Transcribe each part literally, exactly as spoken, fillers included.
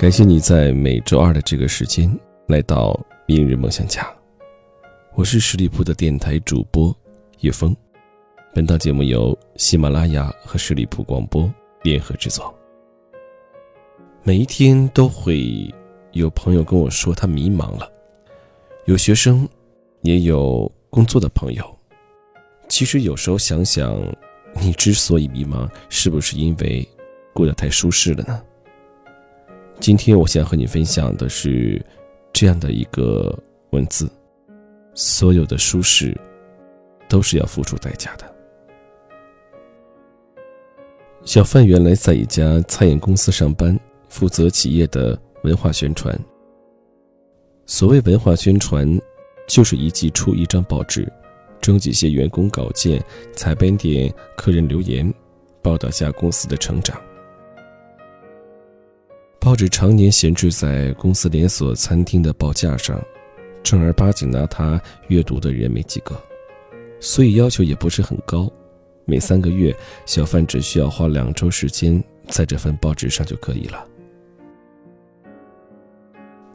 感谢你在每周二的这个时间来到明日梦想家，我是十里铺的电台主播叶峰。本档节目由喜马拉雅和十里铺广播联合制作。每一天都会有朋友跟我说他迷茫了，有学生，也有工作的朋友。其实有时候想想，你之所以迷茫，是不是因为过得太舒适了呢？今天我想和你分享的是这样的一个文字：所有的舒适都是要付出代价的。小范原来在一家餐饮公司上班，负责企业的文化宣传。所谓文化宣传，就是一季出一张报纸，征集些员工稿件，采编点客人留言，报道下公司的成长。报纸常年闲置在公司连锁餐厅的报架上，正儿八经拿它阅读的人没几个，所以要求也不是很高。每三个月，小范只需要花两周时间在这份报纸上就可以了。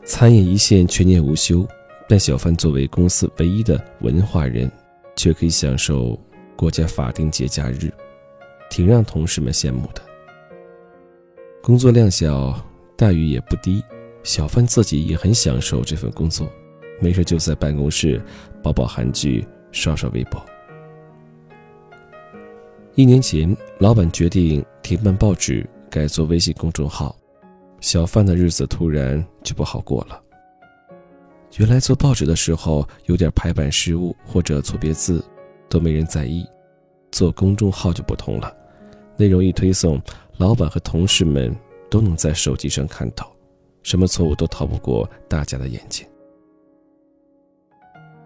餐饮一线全年无休，但小范作为公司唯一的文化人，却可以享受国家法定节假日，挺让同事们羡慕的。工作量小，待遇也不低，小范自己也很享受这份工作，没事就在办公室饱饱韩剧，刷刷微博。一年前，老板决定停办报纸，改做微信公众号，小范的日子突然就不好过了。原来做报纸的时候，有点排版失误或者错别字都没人在意，做公众号就不同了，内容一推送，老板和同事们都能在手机上看到，什么错误都逃不过大家的眼睛。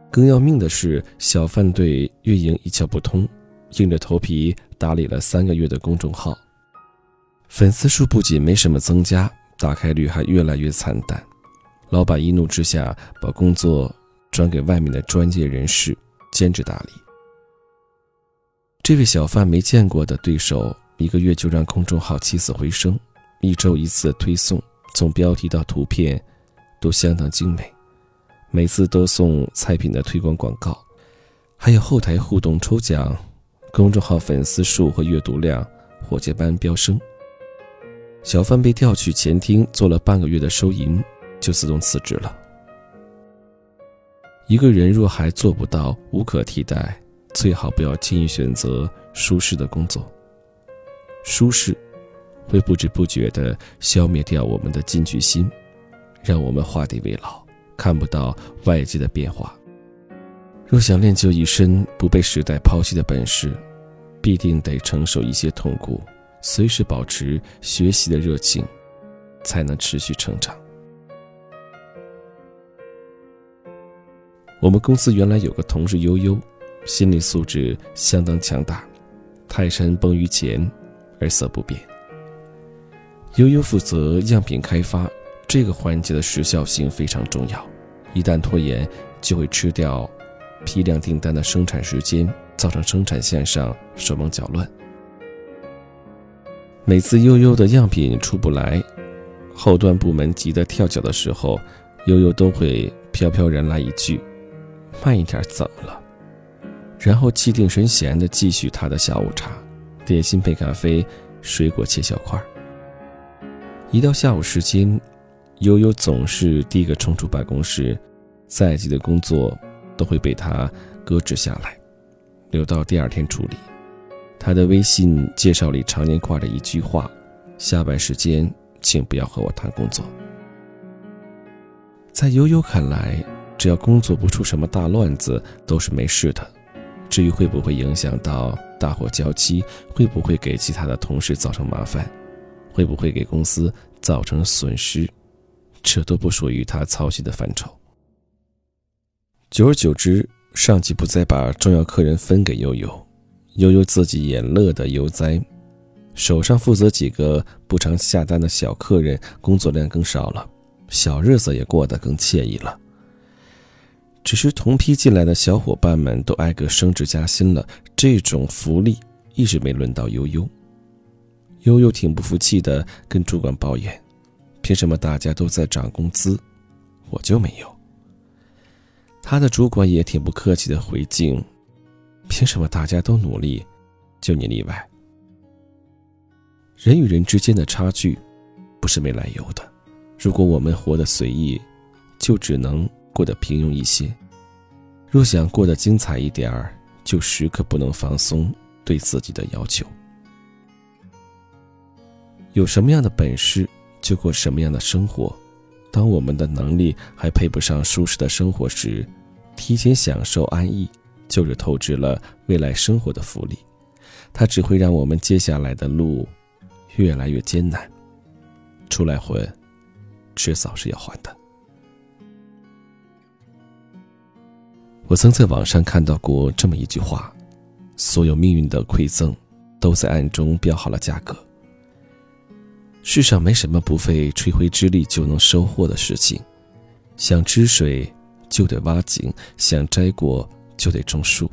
更要命的是，小范对运营一窍不通，硬着头皮打理了三个月的公众号，粉丝数不仅没什么增加，打开率还越来越惨淡。老板一怒之下，把工作转给外面的专业人士兼职打理。这位小范没见过的对手，一个月就让公众号起死回生，一周一次推送，从标题到图片都相当精美，每次都送菜品的推广广告，还有后台互动抽奖，公众号粉丝数和阅读量火箭般飙升。小范被调去前厅做了半个月的收银，就自动辞职了。一个人若还做不到无可替代，最好不要轻易选择舒适的工作，舒适会不知不觉地消灭掉我们的进取心，让我们画地为牢，看不到外界的变化。若想练就一身不被时代抛弃的本事，必定得承受一些痛苦，随时保持学习的热情，才能持续成长。我们公司原来有个同事悠悠，心理素质相当强大，泰山崩于前而色不变。悠悠负责样品开发，这个环节的时效性非常重要，一旦拖延就会吃掉批量订单的生产时间，造成生产线上手忙脚乱。每次悠悠的样品出不来，后端部门急得跳脚的时候，悠悠都会飘飘然来一句：慢一点怎么了？然后气定神闲地继续他的下午茶，点心配咖啡，水果切小块。一到下午时间，悠悠总是第一个冲出办公室，再急的工作都会被他搁置下来，留到第二天处理。他的微信介绍里常年挂着一句话：下班时间请不要和我谈工作。在悠悠看来，只要工作不出什么大乱子都是没事的，至于会不会影响到大伙交期，会不会给其他的同事造成麻烦，会不会给公司造成损失，这都不属于他操心的范畴。久而久之，上级不再把重要客人分给悠悠，悠悠自己也乐得悠哉，手上负责几个不常下单的小客人，工作量更少了，小日子也过得更惬意了。只是同批进来的小伙伴们都挨个升职加薪了，这种福利一直没轮到悠悠。悠悠挺不服气的跟主管抱怨，凭什么大家都在涨工资，我就没有？他的主管也挺不客气的回敬，凭什么大家都努力，就你例外？人与人之间的差距不是没来由的，如果我们活得随意，就只能过得平庸一些。若想过得精彩一点儿，就时刻不能放松对自己的要求。有什么样的本事，就过什么样的生活。当我们的能力还配不上舒适的生活时，提前享受安逸，就是透支了未来生活的福利。它只会让我们接下来的路越来越艰难。出来混，迟早是要还的。我曾在网上看到过这么一句话：所有命运的馈赠，都在暗中标好了价格。世上没什么不费吹灰之力就能收获的事情，想吃水就得挖井，想摘果就得种树。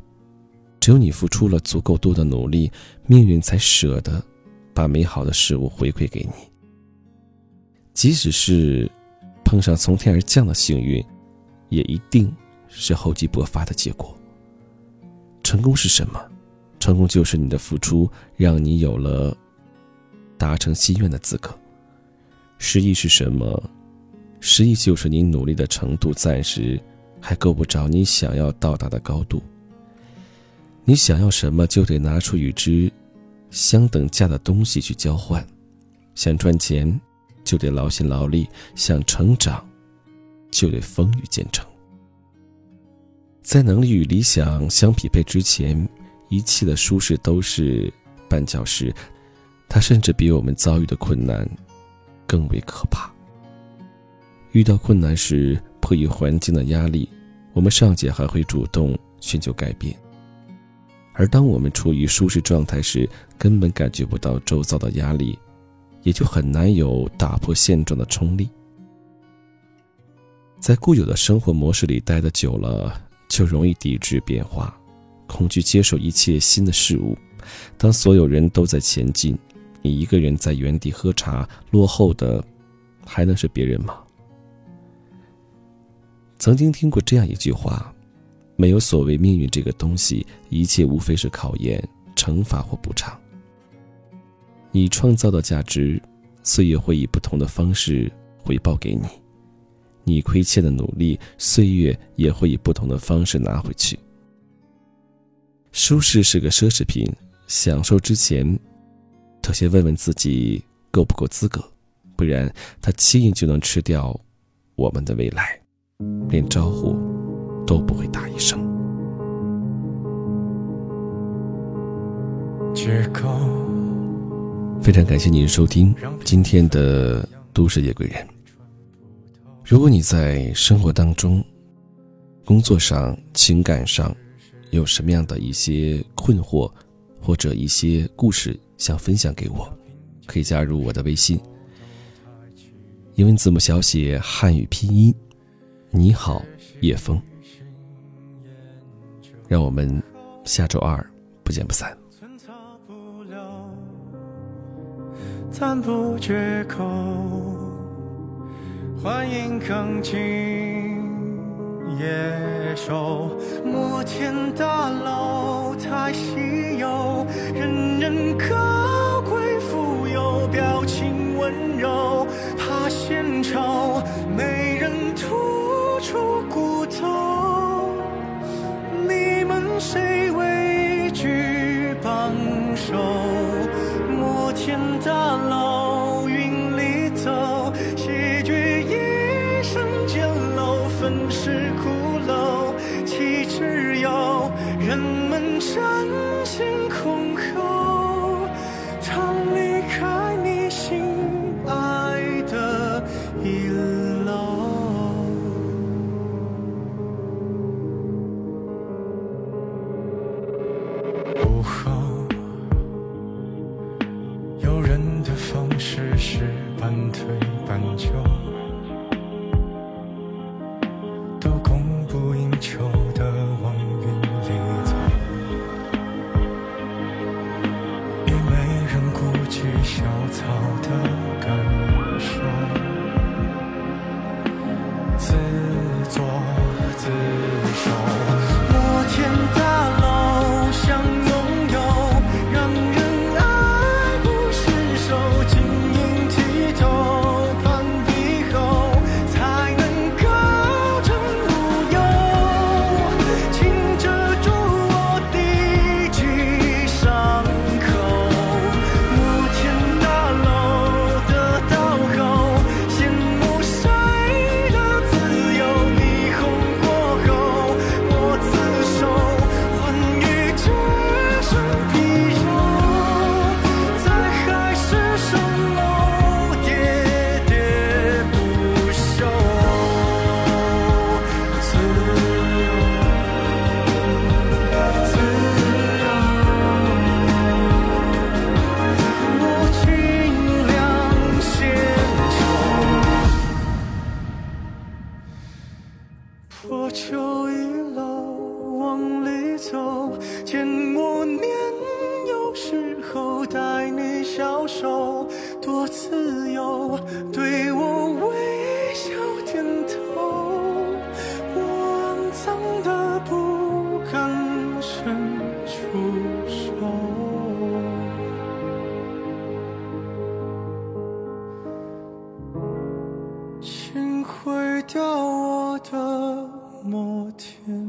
只有你付出了足够多的努力，命运才舍得把美好的事物回馈给你。即使是碰上从天而降的幸运，也一定是厚积薄发的结果。成功是什么？成功就是你的付出让你有了达成心愿的资格。失意是什么？失意就是你努力的程度暂时还够不着你想要到达的高度。你想要什么，就得拿出与之相等价的东西去交换。想赚钱，就得劳心劳力；想成长，就得风雨兼程。在能力与理想相匹配之前，一切的舒适都是绊脚石。它甚至比我们遭遇的困难更为可怕。遇到困难时，迫于环境的压力，我们尚且还会主动寻求改变；而当我们处于舒适状态时，根本感觉不到周遭的压力，也就很难有打破现状的冲力。在固有的生活模式里待得久了，就容易抵制变化，恐惧接受一切新的事物。当所有人都在前进，你一个人在原地喝茶，落后的还能是别人吗？曾经听过这样一句话：没有所谓命运这个东西，一切无非是考验、惩罚或补偿。你创造的价值，岁月会以不同的方式回报给你；你亏欠的努力，岁月也会以不同的方式拿回去。舒适是个奢侈品，享受之前，得先问问自己够不够资格，不然它轻易就能吃掉我们的未来，连招呼都不会打一声。非常感谢您收听今天的都市夜归人。如果你在生活当中、工作上、情感上有什么样的一些困惑或者一些故事想分享给我，可以加入我的微信，英文字母小写汉语拼音你好叶枫。让我们下周二不见不散。赞不绝口，欢迎更进野兽，摩天大楼太稀有，人人高贵富有，表情温柔，怕献丑，没人吐出骨头，你们谁畏惧帮手？摩天大楼云里走，喜剧一生简陋，粉饰骷髅，岂只有人们真心空口？他离开你心爱的一楼，午后有人的方式是半推半就，都供不应求的往云里走，也没人顾及小草的感受。对我微笑点头，我肮脏的不敢伸出手，请毁掉我的摩天。